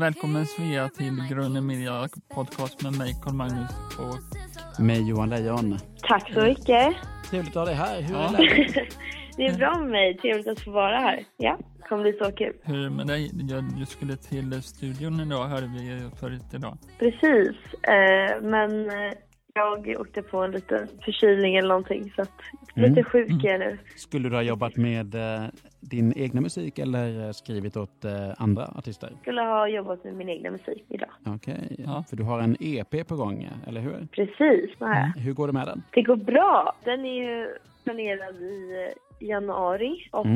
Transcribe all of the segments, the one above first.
Välkommen SVEA till Grönemiljåpodcast med mig, Carl Magnus och mig, Johan Lejon. Tack så mycket. Trevligt att ha dig här. Hur är det? Det är bra med mig. Trevligt att få vara här. Ja, det kommer bli så kul. Hur med dig? Jag skulle till studion idag, hörde vi förut idag. Precis, men jag åkte på en liten förkylning eller någonting, så att jag är lite sjuk är nu. Skulle du ha jobbat med din egna musik eller skrivit åt andra artister? Jag skulle ha jobbat med min egna musik idag. Okej, ja. För du har en EP på gång, eller hur? Precis, nej. Hur går det med den? Det går bra. Den är ju planerad i januari och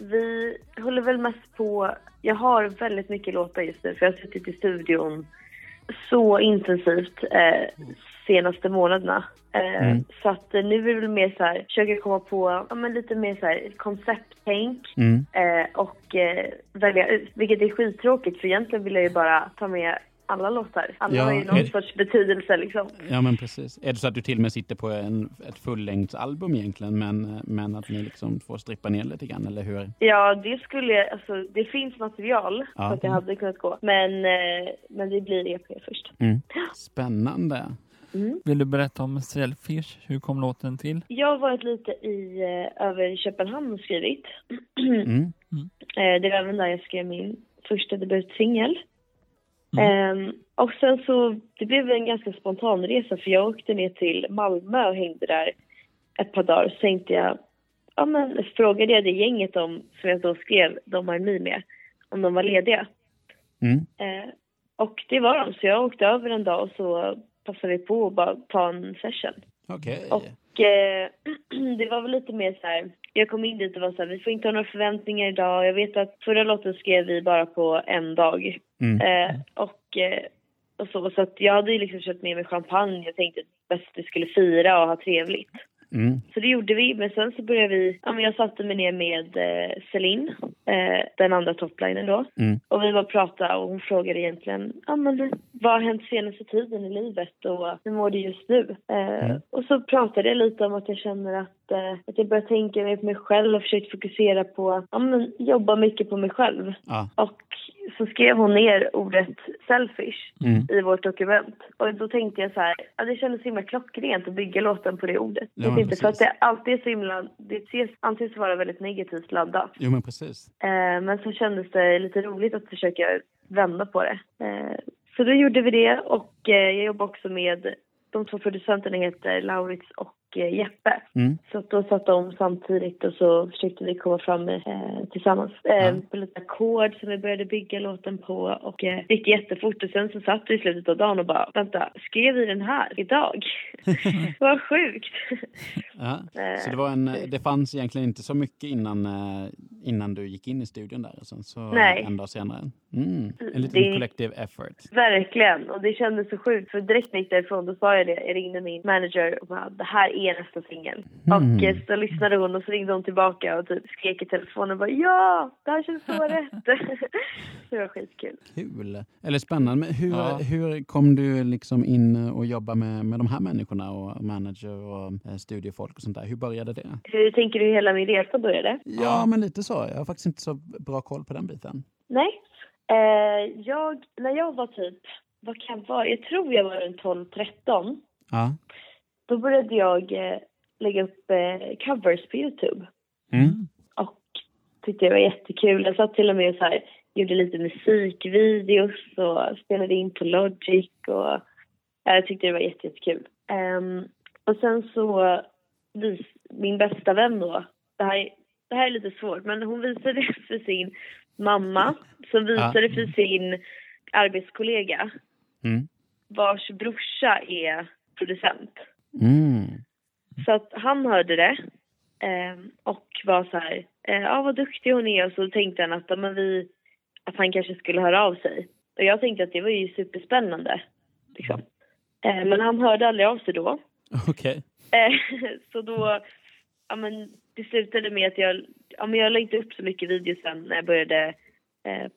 vi håller väl mest på. Jag har väldigt mycket låtar just nu, för jag har suttit i studion så intensivt senaste månaderna. Så att nu är det väl mer så här, försöker komma på lite mer så här koncepttänk och välja ut, vilket är skittråkigt, för egentligen vill jag ju bara ta med alla låtar. Alla har ju någon sorts betydelse liksom. Ja, men precis. Är det så att du till och med sitter på ett fullängdsalbum egentligen, men att ni liksom får strippa ner lite grann, eller hur? Ja, det skulle jag, alltså det finns material så att jag hade kunnat gå. Men det blir EP först. Mm. Spännande. Mm. Vill du berätta om Selfish? Hur kom låten till? Jag har varit lite över Köpenhamn och skrivit. Det var även där jag skrev min första debutsingel. Och sen så det blev en ganska spontan resa, för jag åkte ner till Malmö och hängde där ett par dagar, så tänkte jag, frågade jag det gänget om, som jag då skrev de var med om de var lediga. Och det var de, så jag åkte över en dag och så passade vi på att bara ta en session. Okej. Och det var väl lite mer så här, jag kom in dit och var så här, vi får inte ha några förväntningar idag. Jag vet att förra låten skrev vi bara på en dag. Så att jag hade ju liksom köpt med mig champagne. Jag tänkte att bäst vi skulle fira och ha trevligt. Så det gjorde vi. Men sen så började vi, jag satte mig ner med Céline, den andra toplinen då. Och vi var prata och hon frågade egentligen, vad har hänt senaste tiden i livet och hur mår du just nu? Och så pratade jag lite om att jag känner att jag börjar tänka mer på mig själv och försökt fokusera på, jobba mycket på mig själv. Och så skrev hon ner ordet selfish i vårt dokument. Och då tänkte jag så här, det kändes himla klockrent att bygga låten på det ordet. Ja, inte för att det alltid är så himla, det anses vara väldigt negativt laddat. Jo, men precis. Men så kändes det lite roligt att försöka vända på det. Så då gjorde vi det, och jag jobbar också med de två producenterna, heter Laurits och Jeppe. Så då satt de samtidigt och så försökte vi komma fram tillsammans på lite ackord som vi började bygga låten på, och det gick jättefort. Och sen så satt vi i slutet av dagen och bara, vänta, skrev vi den här idag? Vad sjukt. Så det var det fanns egentligen inte så mycket innan du gick in i studion där, och sen så en dag senare. En liten collective effort. Verkligen, och det kändes så sjukt, för direkt när jag gick därifrån, då sa jag det, jag ringde min manager och bara, det här är nästa singel. Och så lyssnade hon, och så ringde hon tillbaka och typ skrek i telefonen och bara, det här känns så rätt. Det var skitkul. Kul, eller spännande. Men hur kom du liksom in och jobba med de här människorna och manager och studiefolk och sånt där? Hur började det? Hur tänker du hela min resa började? Ja, men lite så. Jag har faktiskt inte så bra koll på den biten. Nej. När jag var typ, jag tror jag var runt 12-13. Ja. Då började jag lägga upp covers på YouTube. Och tyckte det var jättekul. Jag satt till och med så här, gjorde lite musikvideos och spelade in på Logic. Och jag tyckte det var jättekul. Och sen så min bästa vän då, det här är lite svårt, men hon visade för sin mamma, som visade för sin arbetskollega, vars brorsa är producent. Så att han hörde det och var så här, vad duktig hon är. Och så tänkte han att han kanske skulle höra av sig. Och jag tänkte att det var ju superspännande liksom. Men han hörde aldrig av sig då. Okej. Så då det slutade med att jag la inte upp så mycket videos sen när jag började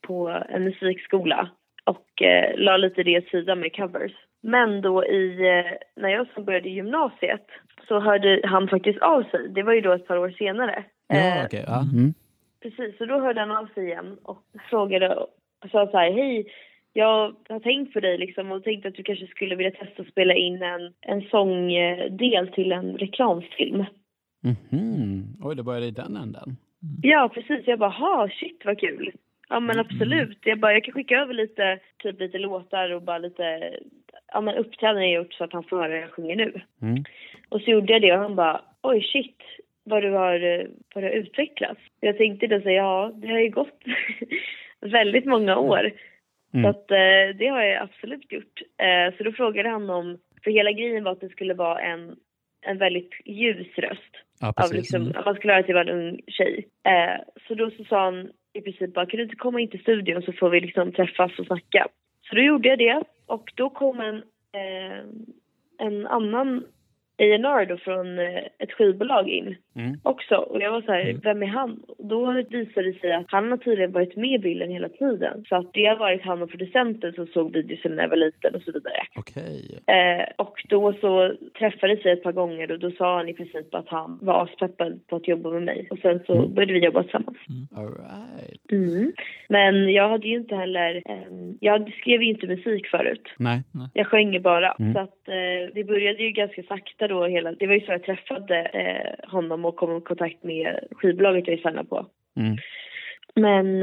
på en musikskola. Och la lite det åt sidan med covers. Men då när jag som började gymnasiet, så hörde han faktiskt av sig. Det var ju då ett par år senare. Precis, så då hörde han av sig igen och frågade och sa så här: hej, jag har tänkt på dig liksom, och tänkte att du kanske skulle vilja testa att spela in en sångdel till en reklamfilm. Mhm. Oj, det började i den änden. Mm. Ja, precis. Jag bara, ha, shit vad kul. Ja, men absolut. Jag kan skicka över lite, typ lite låtar och bara lite, ja men uppträdande jag gjort så att han får höra jag sjunger nu. Mm. Och så gjorde jag det och han bara, oj shit, vad du har utvecklats. Jag tänkte då säga, ja, det har ju gått väldigt många år. Mm. Så att det har jag absolut gjort. Så då frågade han om, för hela grejen var att det skulle vara en väldigt ljus röst. Ja, precis. Av liksom, man skulle höra till en ung tjej. Så då så sa han i princip bara, kan du inte komma in till studion så får vi liksom träffas och snacka. Så då gjorde jag det. Och då kom en annan A&R då från ett skivbolag in också. Och jag var så här, vem är han? Och då visade det sig att han har tydligen varit med i bilden hela tiden. Så att det har varit han och producenten som såg videosen när jag var liten och så vidare. Okej. Och då så träffade sig ett par gånger och då sa han i princip att han var aspeppad på att jobba med mig. Och sen så började vi jobba tillsammans. Mm. All right. Mm. Men jag hade ju inte heller, jag skrev ju inte musik förut. Nej. Jag sjöng bara. Så att det började ju ganska sakta då hela. Det var ju så jag träffade honom och kom i kontakt med skivbolaget jag är sanna på. Mm. Men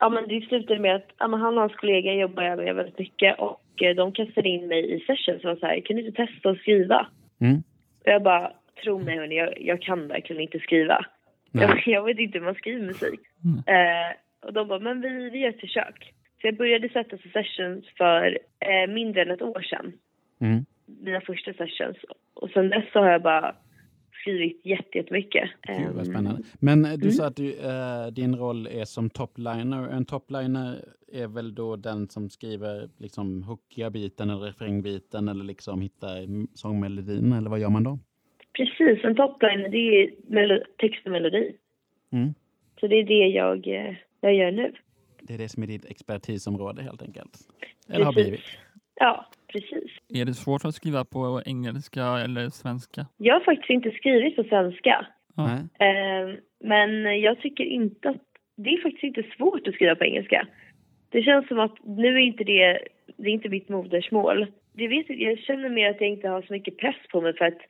ja, men det slutade med att ja, men han och hans kollega jobbar jag väldigt mycket och de kastade in mig i session så var så här, kan du inte testa att skriva? Och jag bara, tro mig hörni, jag kan verkligen inte skriva. Jag vet inte hur man skriver musik. Och de bara, men vi gör ett försök. Så jag började sätta sig sessions för mindre än ett år sedan. Mina första sessions. Och sen dess så har jag bara skrivit jättemycket. Gud, vad spännande. Men du sa att du, din roll är som topliner. En topliner är väl då den som skriver liksom hookiga biten eller refrängbiten eller liksom hittar sångmelodin, eller vad gör man då? Precis, en topliner det är text och melodi. Så det är det jag gör nu. Det är det som är ditt expertisområde helt enkelt. Eller har blivit. Ja, precis. Är det svårt att skriva på engelska eller svenska? Jag har faktiskt inte skrivit på svenska. Men jag tycker inte att det är faktiskt inte svårt att skriva på engelska. Det känns som att nu är inte det är inte mitt modersmål. Jag känner mer att jag inte har så mycket press på mig för att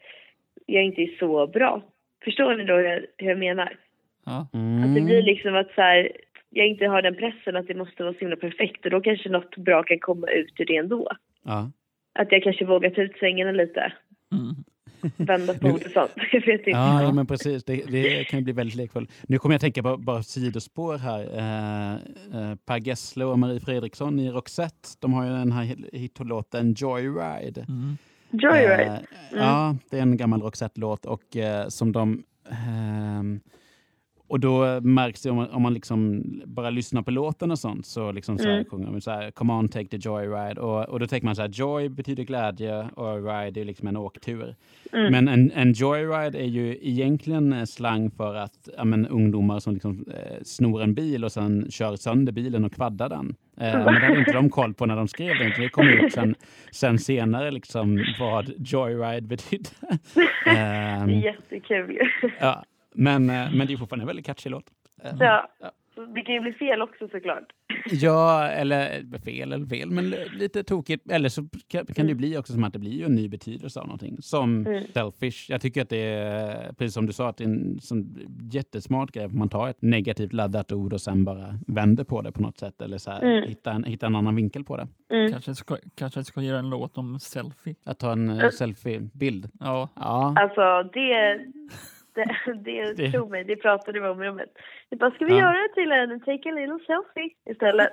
jag inte är så bra. Förstår ni då hur jag menar? Ja. Att det blir liksom att så här, jag inte har den pressen att det måste vara så himla perfekt. Och då kanske något bra kan komma ut ur det ändå. Ja. Att jag kanske vågar ta ut svängarna lite. Vända på och sånt. Jag vet inte. Ja, men precis. Det kan ju bli väldigt lekfullt. Nu kommer jag tänka på bara sidospår här. Per Gessler och Marie Fredriksson i Roxette. De har ju den här hitlåten Joyride. Joyride. Ja, det är en gammal Roxette-låt. Och som de... Och då märks det om man liksom bara lyssnar på låten och sånt så liksom så sjunger man så här, come on take the joyride, och då tänker man så här, joy betyder glädje och ride är liksom en åktur. Men en joyride är ju egentligen slang för att ungdomar som liksom snor en bil och sen kör sönder bilen och kvaddar den. Men det hade inte de koll på när de skrev det. Det kom ut sen senare liksom vad joyride betydde. Jättekul. Ja. Men det är fortfarande en väldigt catchy låt. Ja, det kan ju bli fel också såklart. Ja, eller fel, men lite tokigt. Eller så kan det bli också som att det blir ju en ny betydelse av någonting. Som selfish. Jag tycker att det är, precis som du sa, att det är en sån jättesmart grej. Man tar ett negativt laddat ord och sen bara vänder på det på något sätt. Eller så här, hitta en annan vinkel på det. Kanske ska göra en låt om selfie. Att ta en selfie-bild. Ja. Alltså, det... Det tror mig, det pratade vi om i rummet. Jag bara, ska vi göra till en take a little selfie istället?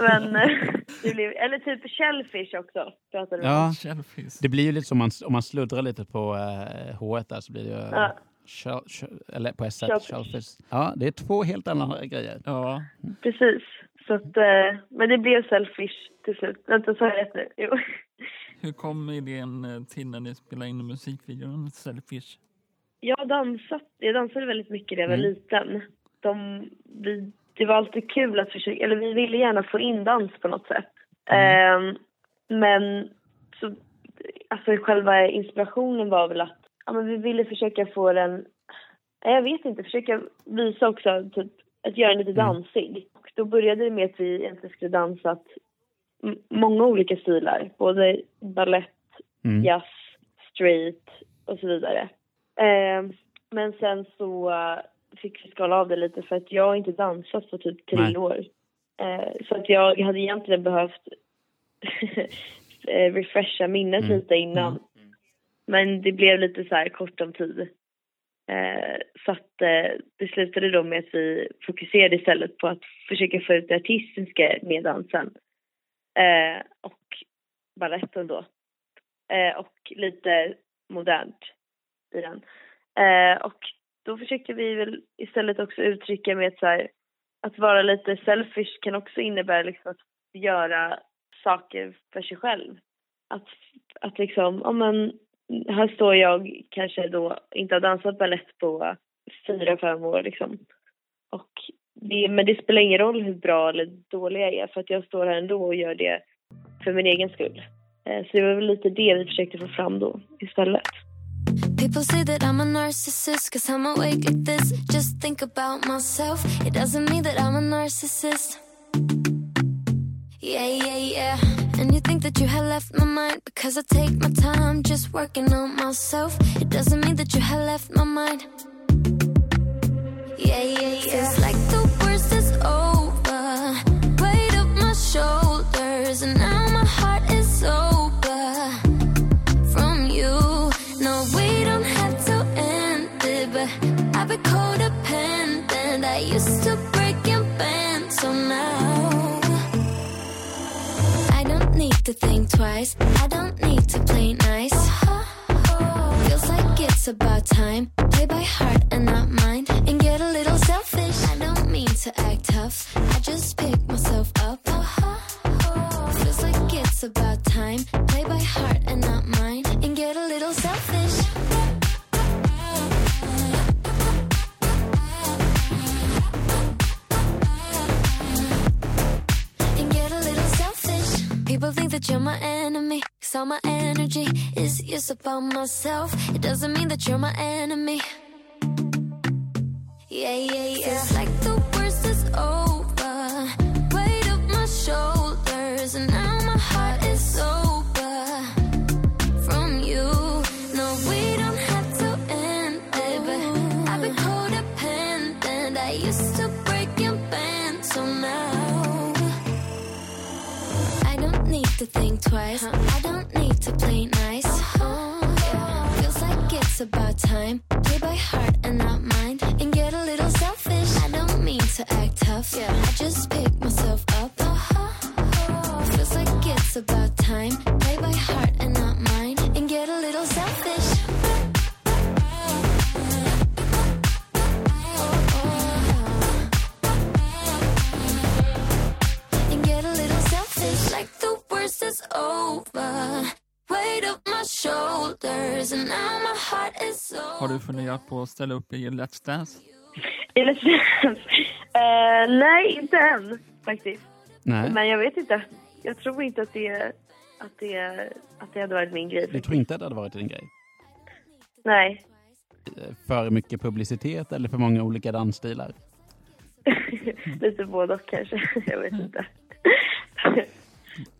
Men, eller typ shellfish också. Pratade vi om. Shellfish. Det blir ju lite som om man sluddrar lite på H1 där så blir det ju... Ja. Eller på S1, shellfish. Ja, det är två helt andra grejer. Ja. Precis. Så att, men det blev shellfish till slut. Vänta, så har jag rätt nu. Jo. Hur kom idén till när ni spelade in musikvideon shellfish? Jag dansade väldigt mycket när jag var liten. Det var alltid kul att försöka, eller vi ville gärna få in dans på något sätt. Men så, alltså själva inspirationen var väl att vi ville försöka få den, jag vet inte, försöka visa också typ, att göra en lite dansig. Och då började det med att vi egentligen skulle dansat många olika stilar. Både ballett, jazz, straight och så vidare. Men sen så fick vi skala av det lite för att jag inte dansat på typ 3 år. Så att jag hade egentligen behövt refresha minnet lite innan. Men det blev lite så här kort om tid. Så att det slutade då med att vi fokuserade istället på att försöka få ut det artistiska med dansen. Och balletten då. Och lite modernt i den. Och då försökte vi väl istället också uttrycka med så här, att vara lite selfish kan också innebära liksom att göra saker för sig själv. Att liksom, om man, här står jag kanske då inte har dansat ballett på 4-5 år liksom. Och men det spelar ingen roll hur bra eller dålig jag är för att jag står här ändå och gör det för min egen skull. Så det var väl lite det vi försökte få fram då istället. People say that I'm a narcissist cause I'm awake like this. Just think about myself. It doesn't mean that I'm a narcissist. Yeah, yeah, yeah. And you think that you have left my mind because I take my time just working on myself. It doesn't mean that you have left my mind. Yeah, yeah, yeah. Feels like the worst is over. Weight up my shoulders and now my heart is sober from you. No, we don't have to end it, but I've been codependent. I used to break and bend, so now need to think twice. I don't need to play nice. Feels like it's about time. Play by heart and not mind. And get a little selfish. I don't mean to act tough. I just pick myself up. Feels like it's about time. Play by heart and not mind. And get a little selfish. People think that you're my enemy, cause all my energy is used up on myself. It doesn't mean that you're my enemy. Yeah, yeah, yeah. Feels like the worst is over. Weight up my shoulders, and now my heart is sober from you. No, we don't have to end it, but I've been codependent. I used to break and bend, so now to think twice. I don't need to play nice. Yeah. Feels like it's about time. Play by heart and not mind. And get a little selfish. I don't mean to act tough. Yeah. I just pick myself up. Feels like it's about time. Play by heart and not mind. And get a little selfish. And get a little selfish. Like the worst is over. Weight up my shoulders and now my heart is so. Har du funderat på att ställa upp i Let's Dance? I Let's Dance? Nej, inte än faktiskt. Nej. Men jag vet inte. Jag tror inte att det hade varit min grej. Du tror inte att det hade varit din grej? Nej. För mycket publicitet eller för många olika dansstilar? Lite båda kanske. Jag vet inte.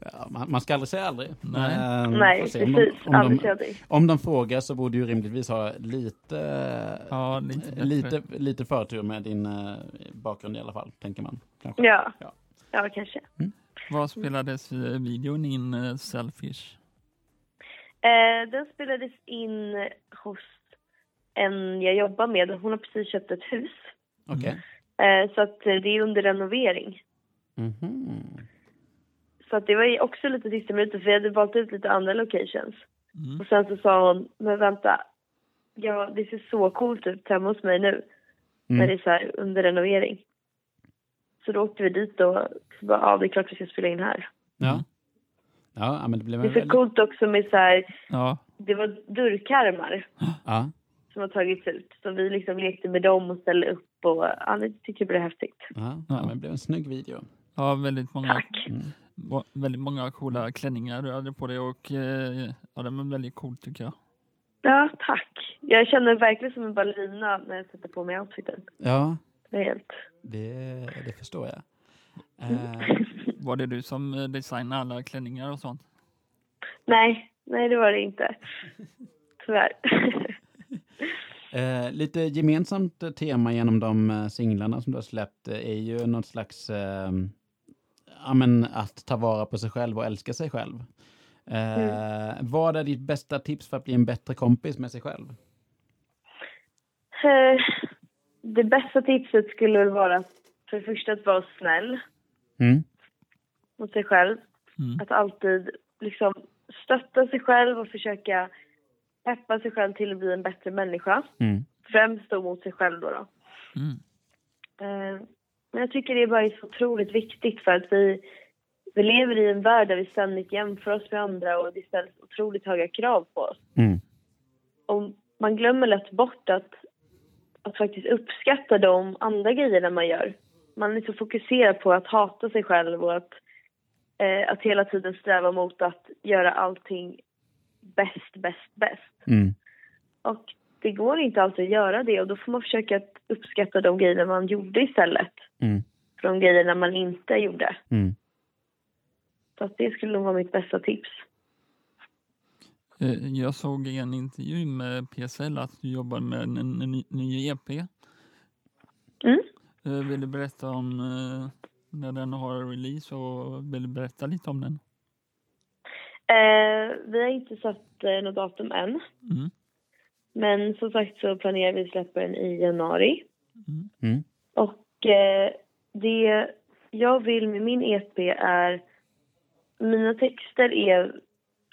Ja, man ska aldrig säga aldrig. Nej, precis. Om de frågar så borde du rimligtvis ha lite förtur med din bakgrund i alla fall, tänker man. Kanske. Ja, kanske. Mm. Vad spelades videon in Selfish? Den spelades in hos en jag jobbar med. Hon har precis köpt ett hus. Okay. Så att det är under renovering. Mm-hmm. Så att det var också lite sista minuten. För vi hade valt ut lite andra locations. Och sen så sa hon, men vänta. Ja, det ser så coolt ut hemma hos mig nu. När det är så här under renovering. Så då åkte vi dit och bara, det är klart vi ska spela in här. Ja men det blev. Det är så väldigt coolt också med så här. Ja. Det var dörrkarmar. Ja. Som har tagits ut. Så vi liksom lekte med dem och ställde upp. Och det tycker jag blev häftigt. Ja, men det blev en snygg video. Ja, väldigt många. Tack. Väldigt många coola klänningar du hade på dig och det var väldigt coolt tycker jag. Ja, tack. Jag känner verkligen som en ballerina när jag sätter på mig outfiten. Ja. Det förstår jag. Var det du som designade alla klänningar och sånt? Nej, det var det inte. Tyvärr. Lite gemensamt tema genom de singlarna som du har släppt är ju något slags att ta vara på sig själv och älska sig själv. Vad är ditt bästa tips för att bli en bättre kompis med sig själv? Det bästa tipset skulle väl vara för det första att vara snäll mot sig själv. Att alltid liksom stötta sig själv och försöka peppa sig själv till att bli en bättre människa. Främst då mot sig själv då. Men jag tycker det är bara så otroligt viktigt för att vi lever i en värld där vi ständigt jämför oss med andra och det ställs otroligt höga krav på oss. Och man glömmer lätt bort att faktiskt uppskatta de andra grejerna man gör. Man är så fokuserad på att hata sig själv och att hela tiden sträva mot att göra allting bäst. Och det går inte alltid att göra det och då får man försöka att uppskatta de grejerna man gjorde istället. För de grejerna man inte gjorde. Så att det skulle nog vara mitt bästa tips. Jag såg i en intervju med PSL att du jobbar med en ny EP. Vill du berätta om när den har release och vill du berätta lite om den? Vi har inte satt något datum än. Men som sagt så planerar vi släppa den i januari. Och det jag vill med min EP är mina texter är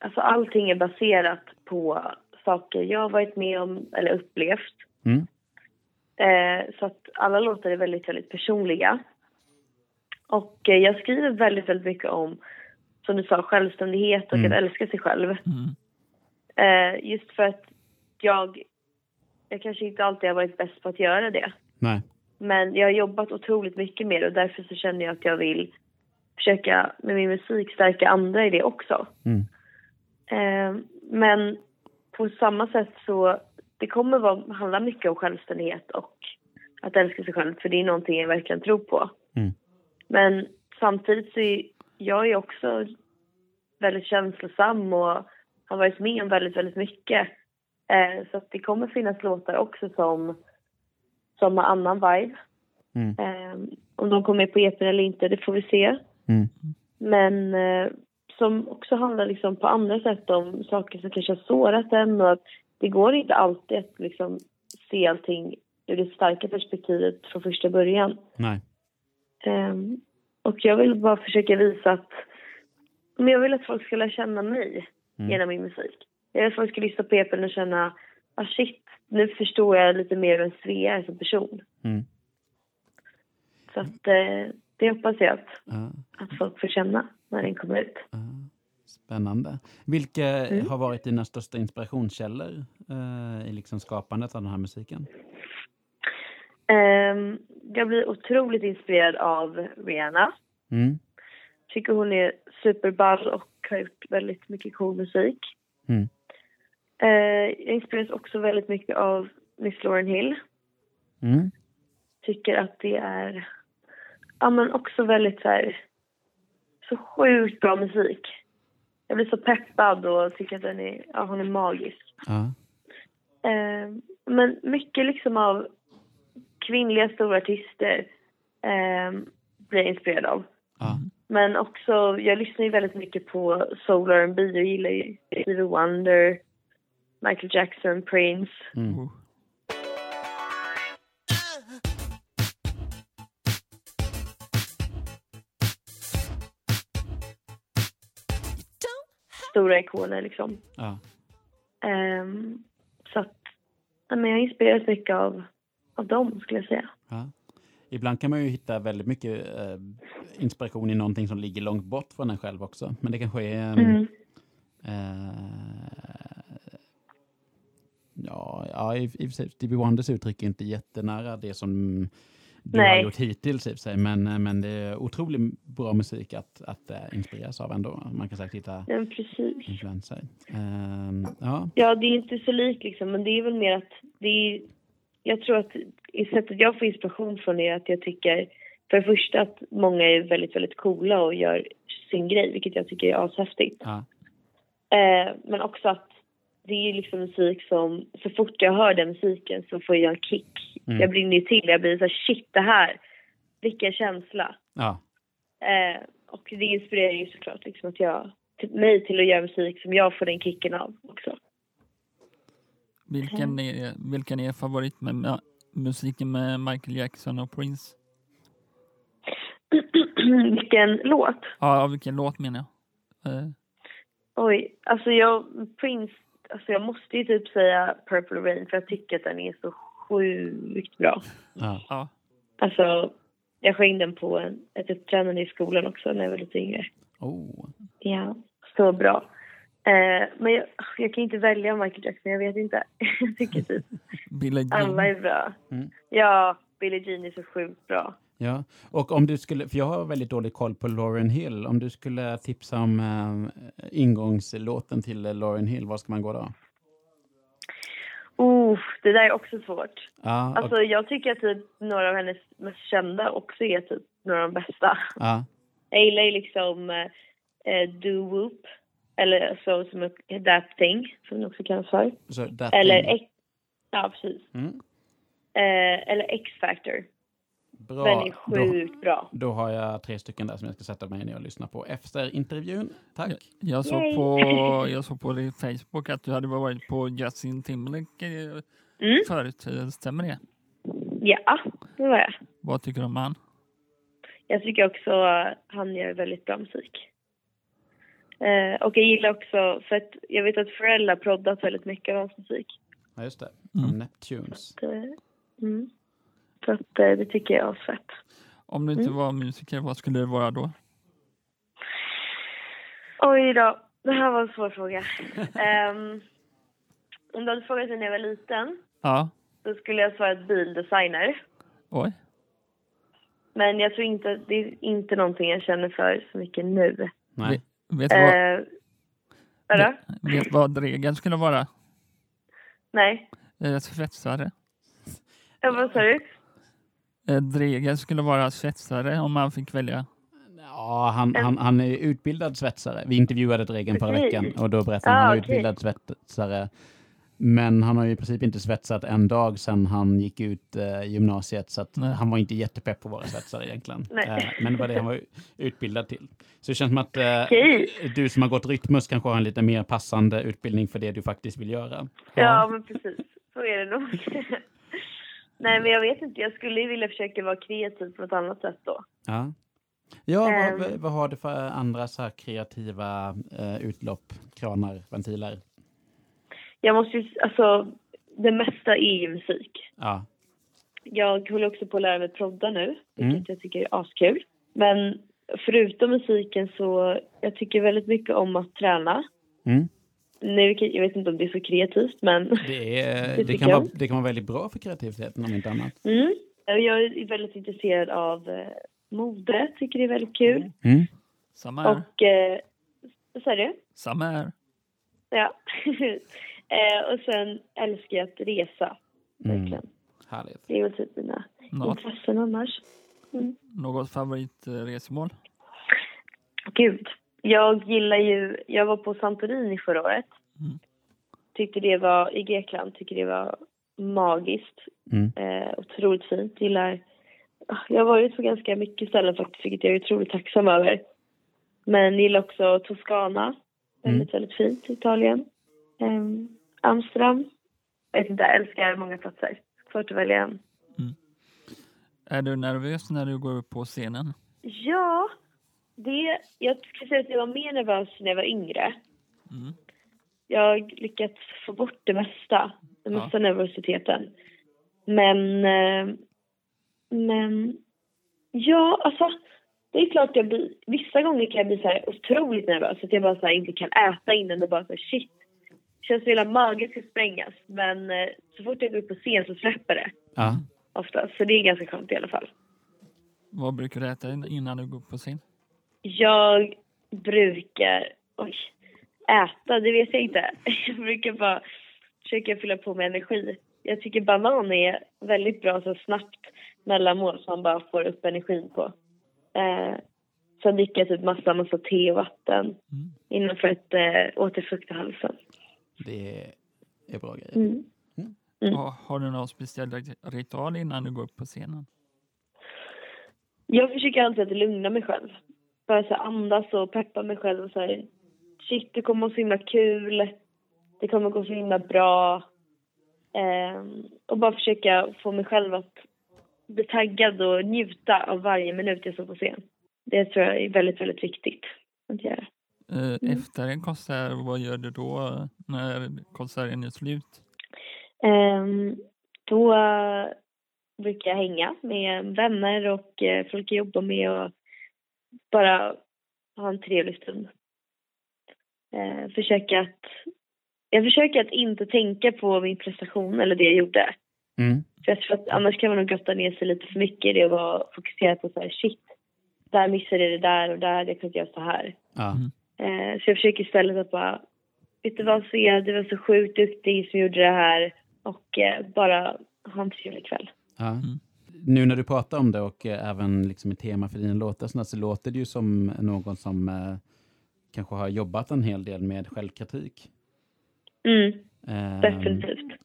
alltså allting är baserat på saker jag har varit med om eller upplevt. Så att alla låtar är väldigt, väldigt personliga. Och jag skriver väldigt, väldigt mycket om, som du sa, självständighet och att älska sig själv. Just för att jag kanske inte alltid har varit bäst på att göra det. Nej. Men jag har jobbat otroligt mycket med det och därför så känner jag att jag vill försöka med min musik stärka andra i det också. Men på samma sätt så det kommer handla mycket om självständighet och att älska sig själv för det är någonting jag verkligen tror på. Men samtidigt så är jag också väldigt känslosam och har varit med om väldigt, väldigt mycket. Så att det kommer finnas låtar också som har annan vibe. Om de kommer på EP:n eller inte, det får vi se. Men som också handlar liksom på andra sätt om saker som kanske har sårat en och att det går inte alltid att liksom se allting ur det starka perspektivet från första början. Nej. Och jag vill bara försöka visa att men jag vill att folk ska lära känna mig genom min musik. Jag vill att folk ska lyssna på EP:n och känna shit, nu förstår jag lite mer än SVEA som person. Så att det hoppas jag att folk får känna när den kommer ut. Spännande. Vilka har varit dina största inspirationskällor i liksom skapandet av den här musiken? Jag blir otroligt inspirerad av Rihanna. Tycker hon är superball och har gjort väldigt mycket cool musik. Jag inspireras också väldigt mycket av Miss Lauryn Hill. Tycker att det är också väldigt så sjukt bra musik. Jag blir så peppad och tycker att hon är magisk. Men mycket liksom av kvinnliga stora artister blir jag inspirerad av. Men också, jag lyssnar ju väldigt mycket på soul R&B. Jag gillar ju Wonder, Michael Jackson, Prince. Stora ikoner liksom. Så att jag inspireras mycket av dem skulle jag säga. Ibland kan man ju hitta väldigt mycket inspiration i någonting som ligger långt bort från en själv också. Men det kanske är i och för sig Stevie Wonders uttryck är inte jättenära det som du har gjort hittills i och för sig, men det är otroligt bra musik att inspireras av ändå. Man kan säkert hitta influenser. Det är inte så likt liksom, men det är väl mer att jag tror att i sättet jag får inspiration från är att jag tycker För det första att många är väldigt, väldigt coola och gör sin grej, vilket jag tycker är ashäftigt. Ja. Men också att det är liksom musik som, så fort jag hör den musiken så får jag en kick. Mm. Jag blir till, jag blir så shit det här, vilken känsla. Ja. Och det inspirerar ju såklart liksom att jag, mig till att göra musik som jag får den kicken av också. Vilken är favorit med musiken med Michael Jackson och Prince? Vilken låt? Ja, vilken låt menar jag? Oj, alltså Prince, alltså jag måste ju typ säga Purple Rain, för jag tycker att den är så sjukt bra. Ja. Alltså, jag sjöng den på ett uppträdande i skolan också när jag var lite yngre. Oh. Ja, så bra. Men jag kan inte välja Michael Jackson, jag vet inte. Jag tycker typ alla är bra. Mm. Ja, Billie Jean är så sjukt bra. Ja, och om du skulle, för jag har väldigt dålig koll på Lauryn Hill, om du skulle tipsa om ingångslåten till Lauryn Hill, var ska man gå då? Det där är också svårt. Ah, okay. Alltså jag tycker att typ några av hennes mest kända också är typ några av de bästa. Ah. Jag gillar ju liksom Do Whoop, eller så som That Thing, som det också kallas för. So, eller ja, precis. Mm. Eller X-Factor. Bra. Den är sjukt bra. Då har jag 3 stycken där som jag ska sätta mig ner och lyssna på efter intervjun. Tack. Jag såg på din Facebook att du hade varit på Justin Timberlake förut. Stämmer det? Ja, det var jag. Vad tycker du om han? Jag tycker också han gör väldigt bra musik. Och jag gillar också, för att jag vet att föräldrar proddat väldigt mycket av hans musik. Ja, just det. Om Neptunes. Så att det tycker jag är fett. Om du inte var musiker, vad skulle det vara då? Oj då, det här var en svår fråga. Om du hade frågat mig när jag var liten, då skulle jag svara ett bildesigner. Oj. Men jag tror inte, det är inte någonting jag känner för så mycket nu. Nej. Vet vad Dregen skulle vara? Nej. Svetsare. Vad sa du? Dregen skulle vara svetsare om man fick välja. Ja, han är utbildad svetsare. Vi intervjuade Dregen förra veckan och då berättade han att han är utbildad svetsare. Men han har ju i princip inte svetsat en dag sedan han gick ut gymnasiet, så att han var inte jättepepp på att vara svetsare egentligen. Men det var det han var utbildad till. Så det känns som att du som har gått Rytmus kanske har en lite mer passande utbildning för det du faktiskt vill göra. Ja men precis. Så är det nog. Nej, men jag vet inte. Jag skulle ju vilja försöka vara kreativ på ett annat sätt då. Ja, vad har du för andra så här kreativa utlopp, kranar, ventiler? Jag måste ju, alltså, det mesta är ju musik. Ja. Jag håller också på att lära mig prodda nu, vilket jag tycker är askul. Men förutom musiken så, jag tycker väldigt mycket om att träna. Mm. Nej, jag vet inte om det är så kreativt, men det kan vara väldigt bra för kreativiteten om inte annat. Mm. Jag är väldigt intresserad av mode, tycker det är väldigt kul. Mm. Samma här. Och så är det. Samma här. Ja. Och sen älskar jag att resa. Verkligen. Härligt. Det är väl typ mina intressen annars. Mm. Något favoritresmål? Gud. Jag var på Santorini förra året. Tyckte det var i Grekland, tycker det var magiskt. Otroligt fint. Jag har varit på ganska mycket ställen faktiskt, vilket jag är otroligt tacksam över. Men gillar också Toscana. Väldigt, väldigt fint i Italien. Amsterdam. Jag älskar många platser. Svårt att välja en. Är du nervös när du går upp på scenen? Ja. Jag skulle säga att jag var mer nervös när jag var yngre. Jag lyckats få bort det mesta. Den mesta nervositeten. Men ja, alltså det är klart att jag blir, vissa gånger kan jag bli så här otroligt nervös att jag bara så här inte kan äta innan och bara så här, shit. Känns som hela magen ska sprängas. Men så fort jag går upp på scen så släpper det. Ja. Ofta, så det är ganska skönt i alla fall. Vad brukar du äta innan du går på scen? Jag brukar äta, det vet jag inte. Jag brukar bara försöka fylla på med energi. Jag tycker banan är väldigt bra så snabbt mellanmål som man bara får upp energin på. Så dricker jag typ massa te och vatten innan för att återfukta halsen. Det är bra grejer. Har du några speciella ritual innan du går upp på scenen? Jag försöker alltid att lugna mig själv. Bara så andas och peppa mig själv och säga shit, det kommer att vara så himla kul. Det kommer att gå så himla bra. Och bara försöka få mig själv att bli taggad och njuta av varje minut jag står på scen. Det tror jag är väldigt, väldigt viktigt att göra. Efter en konsert, vad gör du då när konserten är slut? Då brukar jag hänga med vänner och folk jag jobbar med och bara ha en trevlig stund. Jag försöker att inte tänka på min prestation eller det jag gjorde. För jag tror att annars kan man nog grotta ner sig lite för mycket i det och vara fokuserad på så här, shit, där missade jag det där och där, jag kan inte göra så här. Så jag försöker istället att bara, vet du vad, Svea, du var så sjukt duktig som gjorde det här och bara ha en trevlig kväll. Nu när du pratar om det och även liksom ett tema för dina låtar så låter det ju som någon som kanske har jobbat en hel del med självkritik. Definitivt.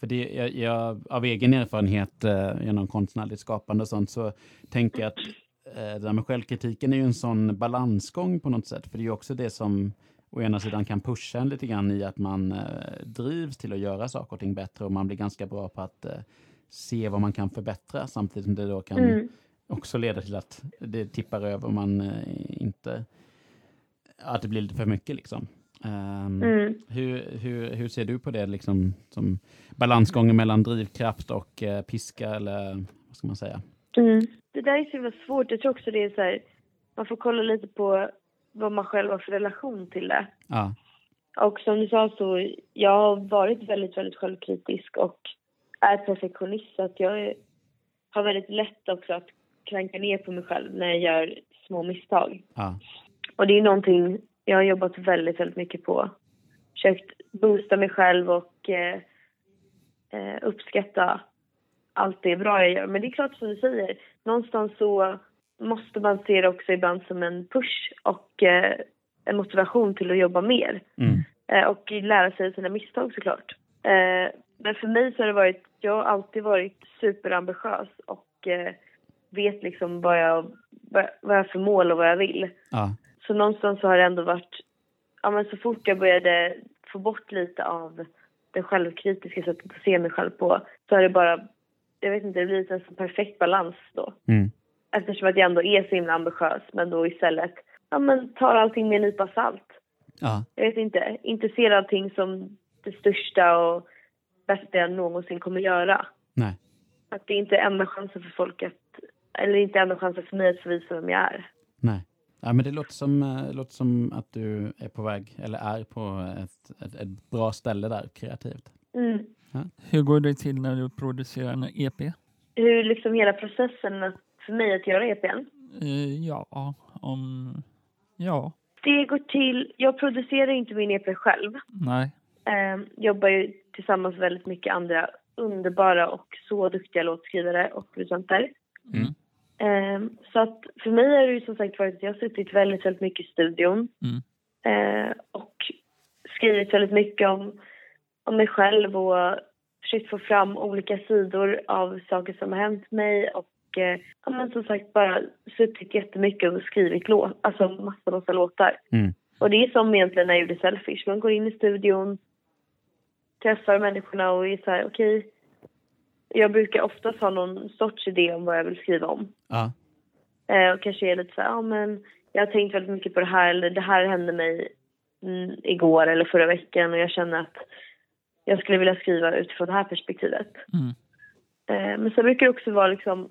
För det, jag av egen erfarenhet genom konstnärligt skapande och sånt så tänker jag att det där med självkritiken är ju en sån balansgång på något sätt. För det är ju också det som å ena sidan kan pusha en lite grann i att man drivs till att göra saker och ting bättre och man blir ganska bra på att se vad man kan förbättra, samtidigt som det då kan också leda till att det tippar över man inte, att det blir lite för mycket liksom. Hur ser du på det liksom, som balansgången mellan drivkraft och piska eller vad ska man säga? Det där är så himla svårt. Jag tror också det är så här, man får kolla lite på vad man själv har för relation till det. Och som du sa så jag har varit väldigt, väldigt självkritisk och är perfektionist, så att jag har väldigt lätt också att klanka ner på mig själv när jag gör små misstag. Och det är någonting jag har jobbat väldigt, väldigt mycket på. Försökt boosta mig själv och uppskatta allt det bra jag gör. Men det är klart som du säger, någonstans så måste man se det också ibland som en push och en motivation till att jobba mer. Och lära sig sina misstag såklart. Men för mig så har det varit, jag har alltid varit superambitiös och vet liksom vad jag för mål och vad jag vill. Så någonstans så har det ändå varit, ja men så fort jag började få bort lite av det självkritiska sättet att se mig själv på, så har det bara, jag vet inte, det blir en så perfekt balans då. Eftersom att jag ändå är så himla ambitiös, men då istället, ja men tar allting med en nypa salt. Jag vet inte ser allting som det största och bästa jag någonsin kommer göra. Nej. Att det inte är enda chansen för folk att, eller inte enda chansen för mig att få visa vem jag är. Nej. Ja, men det låter som att du är på väg, eller är på ett bra ställe där, kreativt. Ja. Hur går det till när du producerar en EP? Hur liksom hela processen för mig att göra EPn? Det går till, jag producerar inte min EP själv. Nej. Jobbar ju tillsammans väldigt mycket andra underbara och så duktiga låtskrivare och producenter. Så att för mig är det ju som sagt varit att jag har suttit väldigt, väldigt mycket i studion och skrivit väldigt mycket om mig själv och försökt få fram olika sidor av saker som har hänt mig och men som sagt bara suttit jättemycket och skrivit massa låtar. Och det är som egentligen när jag gjorde Selfish, man går in i studion, träffar människorna och är så här, okej. Jag brukar oftast ha någon sorts idé om vad jag vill skriva om. Och kanske är lite så här, men jag har tänkt väldigt mycket på det här. Eller det här hände mig igår eller förra veckan. Och jag känner att jag skulle vilja skriva utifrån det här perspektivet. Men så brukar det också vara liksom,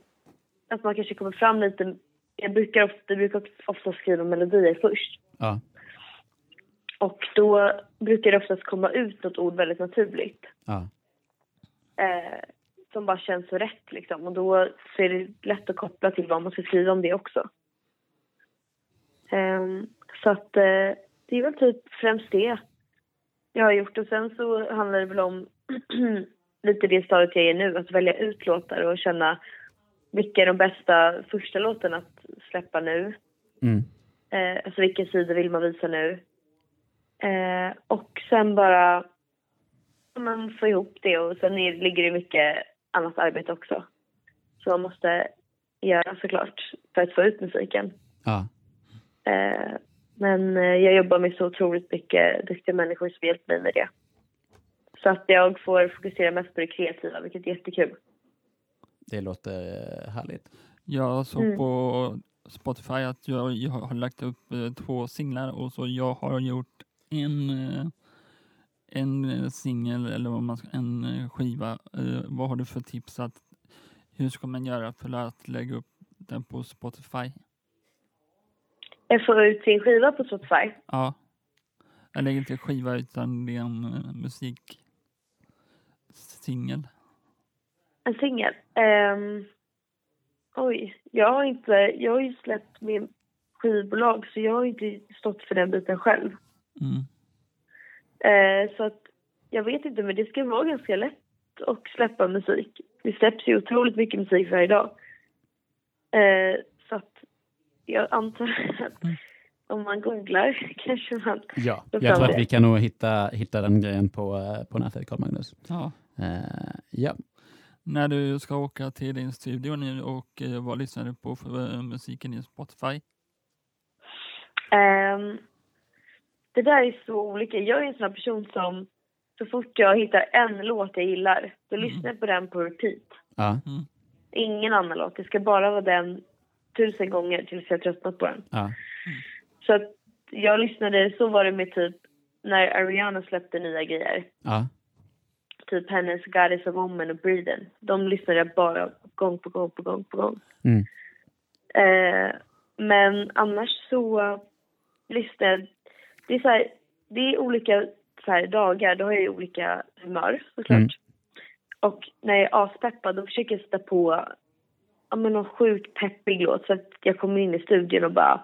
att man kanske kommer fram lite. Jag brukar ofta skriva melodier först. Och då brukar det oftast komma ut något ord väldigt naturligt. Som bara känns så rätt liksom. Och då så är det lätt att koppla till vad man ska skriva om det också. Så att det är väl typ främst det jag har gjort. Och sen så handlar det väl om lite det stadiet jag är nu. Att välja ut låtar och känna vilka är de bästa första låtarna att släppa nu? Mm. Alltså vilken sida vill man visa nu? Och sen bara man får ihop det, och sen ligger det mycket annat arbete också. Så man måste göra såklart för att få ut musiken. Ja. Men jag jobbar med så otroligt mycket duktiga människor som hjälpt mig med det. Så att jag får fokusera mest på det kreativa, vilket är jättekul. Det låter härligt. Jag såg på Spotify att jag har lagt upp 2 singlar, och så jag har gjort en singel, eller vad man ska, en skiva. Vad har du för tips att hur ska man göra för att lägga upp den på Spotify? Jag får ut sin skiva på Spotify? Ja. Jag lägger inte skiva utan det är en musik singel. En singel? Oj, jag har ju släppt min skivbolag, så jag har inte stått för den biten själv. Mm. Så att jag vet inte, men det ska vara ganska lätt att släppa musik. Det släpps ju otroligt mycket musik varje dag. Så att jag antar att om man googlar kanske man... Ja, jag tror att vi kan nog hitta den grejen på nätet, Carl Magnus. Ja. Ja. När du ska åka till din studio nu och vad lyssnar du på för musiken i Spotify? Det där är så olika. Jag är en sån här person som så fort jag hittar en låt jag gillar, då lyssnar jag på den på repeat. Mm. Ingen annan låt. Det ska bara vara den 1000 gånger tills jag tröttnat på den. Så att jag lyssnade, så var det med typ när Ariana släppte nya grejer. Typ hennes God is a Woman och Breeden. De lyssnade jag bara gång på gång. Men annars så lyssnar jag. Det är så här, det är olika så här dagar. Då har jag ju olika humör såklart. Och när jag är aspeppad, då försöker jag sätta på någon sjukt peppig låt så att jag kommer in i studion och bara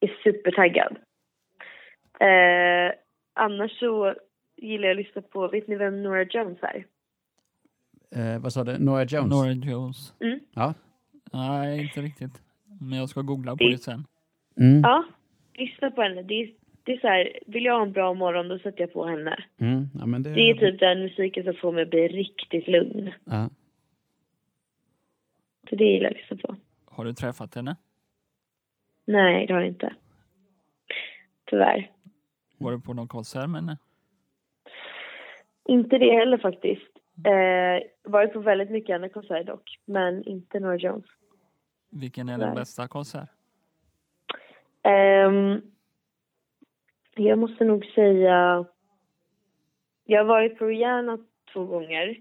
är supertaggad. Annars så gillar jag att lyssna på, vet ni vem Nora Jones är? Vad sa du? Nora Jones? Nora Jones. Mm. Ja. Nej, inte riktigt. Men jag ska googla på det sen. Mm. Ja, lyssna på henne. Det är så här, vill jag ha en bra morgon, då sätter jag på henne. Ja, men det är typ den musiken som får mig bli riktigt lugn. Ja. Så det gillar jag lyssna på. Har du träffat henne? Nej, det har jag inte. Tyvärr. Var du på någon konsert med henne? Inte det heller faktiskt. Varit på väldigt mycket andra konserter dock. Men inte Nora Jones. Vilken är den bästa konsert? Jag måste nog säga... Jag har varit på Rihanna 2 gånger.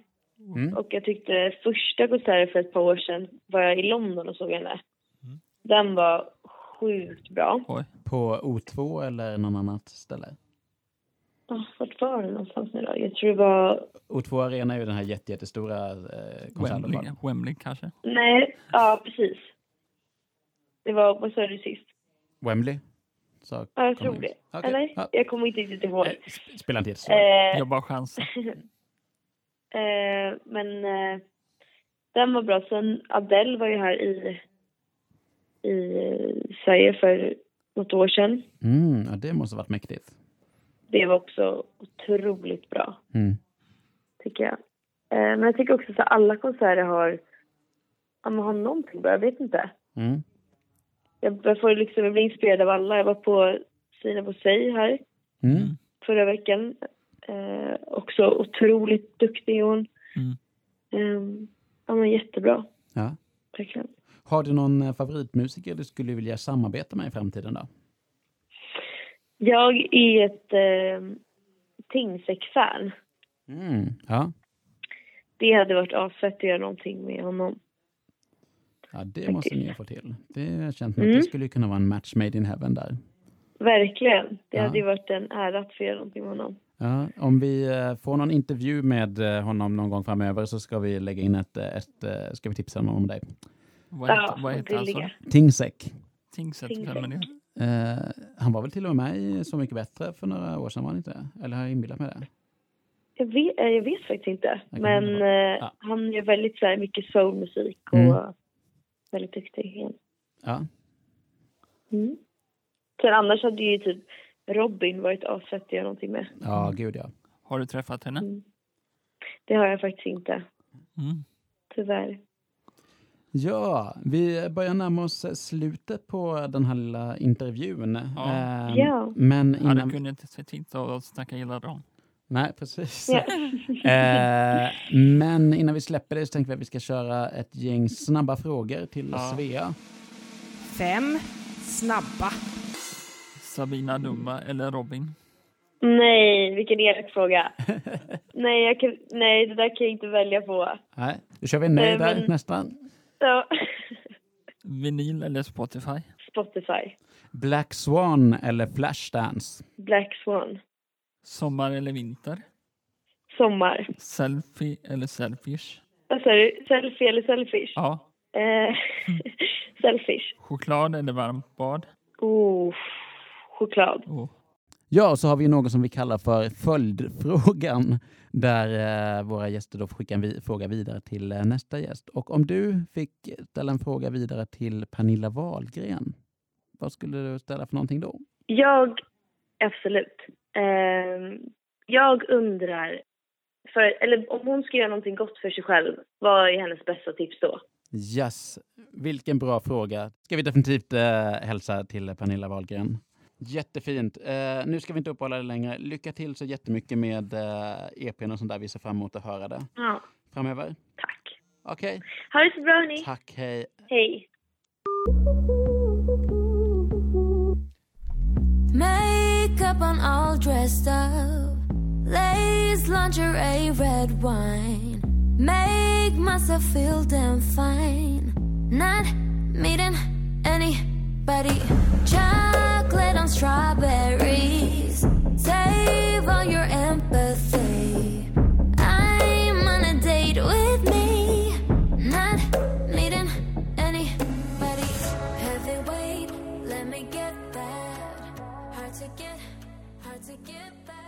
Och jag tyckte första konserten för ett par år sedan var jag i London och såg henne. Den var sjukt bra. Oj. På O2 eller någon annat ställe? Vart var det någonstans nu då? Jag tror det var... O2 Arena är ju den här jättestora konserten. Wembley kanske? Nej, ja precis. Det var, vad sa du sist? Wembley? Så ja, jag tror det. Okay. Eller? Ja. Jag kommer inte riktigt ihåg. Spelar inte så. Jag bara chansen. Men den var bra. Sen Adele var ju här i Sverige för något år sedan. Ja, det måste ha varit mäktigt. Det var också otroligt bra. Tycker jag. Men jag tycker också att alla konserter har någonting bra. Jag vet inte. Jag blir inspirerad av alla. Jag var på Céline på sig här. Förra veckan. Också otroligt duktig hon. Men jättebra. Ja. Verkligen. Har du någon favoritmusiker du skulle vilja samarbeta med i framtiden då? Jag är ett Tingsek-fan. Ja. Det hade varit avfett att göra någonting med honom. Ja, det måste ni få till. Det känns som att det skulle kunna vara en match made in heaven där. Verkligen. Det hade ju varit en ära att få göra någonting med honom. Ja, om vi får någon intervju med honom någon gång framöver så ska vi lägga in ett ska vi tipsa honom om dig. Vad heter han så? Tingsek. Han var väl till och med i Så mycket bättre för några år sedan, var han inte? Eller har jag inbillat mig det? Jag vet faktiskt inte. Men han gör väldigt så här mycket soulmusik och väldigt duktig igen. Ja. Mm. Sen annars hade ju typ Robin varit avsvettig eller någonting med. Ja, gud ja. Har du träffat henne? Mm. Det har jag faktiskt inte. Mm. Tyvärr. Ja, vi börjar närma oss slutet på den här lilla intervjun. Ja. Men innan... ja, du kunde inte se tid att snacka gilla dem. Nej, precis. Yeah. Men innan vi släpper det så tänker vi att vi ska köra ett gäng snabba frågor till SVEA. 5 snabba. Sabina dumma eller Robin? Nej, vilken elak fråga. Nej, det där kan jag inte välja på. Nej, då kör vi en nöjd där nästan. Ja. Vinyl eller Spotify? Spotify. Black Swan eller Flashdance? Black Swan. Sommar eller vinter? Sommar. Selfie eller selfish? Vad sa du? Selfie eller selfish? Ja. Selfish. Choklad eller varmt bad? Choklad. Ja, så har vi något som vi kallar för följdfrågan. Där våra gäster då skickar en fråga vidare till nästa gäst. Och om du fick ställa en fråga vidare till Pernilla Wahlgren, vad skulle du ställa för någonting då? Absolut. Jag undrar, eller om hon ska göra någonting gott för sig själv, vad är hennes bästa tips då? Yes, vilken bra fråga. Ska vi definitivt hälsa till Pernilla Wahlgren. Jättefint. Nu ska vi inte uppehålla det längre. Lycka till så jättemycket med EPn och sånt där. Vi ser fram emot att höra det. Ja. Framöver. Tack. Okej. Okay. Ha det så bra, hörni. Tack, hej. Hej. Makeup on all dressed up, lace, lingerie, red wine, make myself feel damn fine, not meeting anybody, chocolate on strawberries, save all your empathy, I'm on a date with me, not meeting anybody, heavyweight, let me get that. Hard to get back.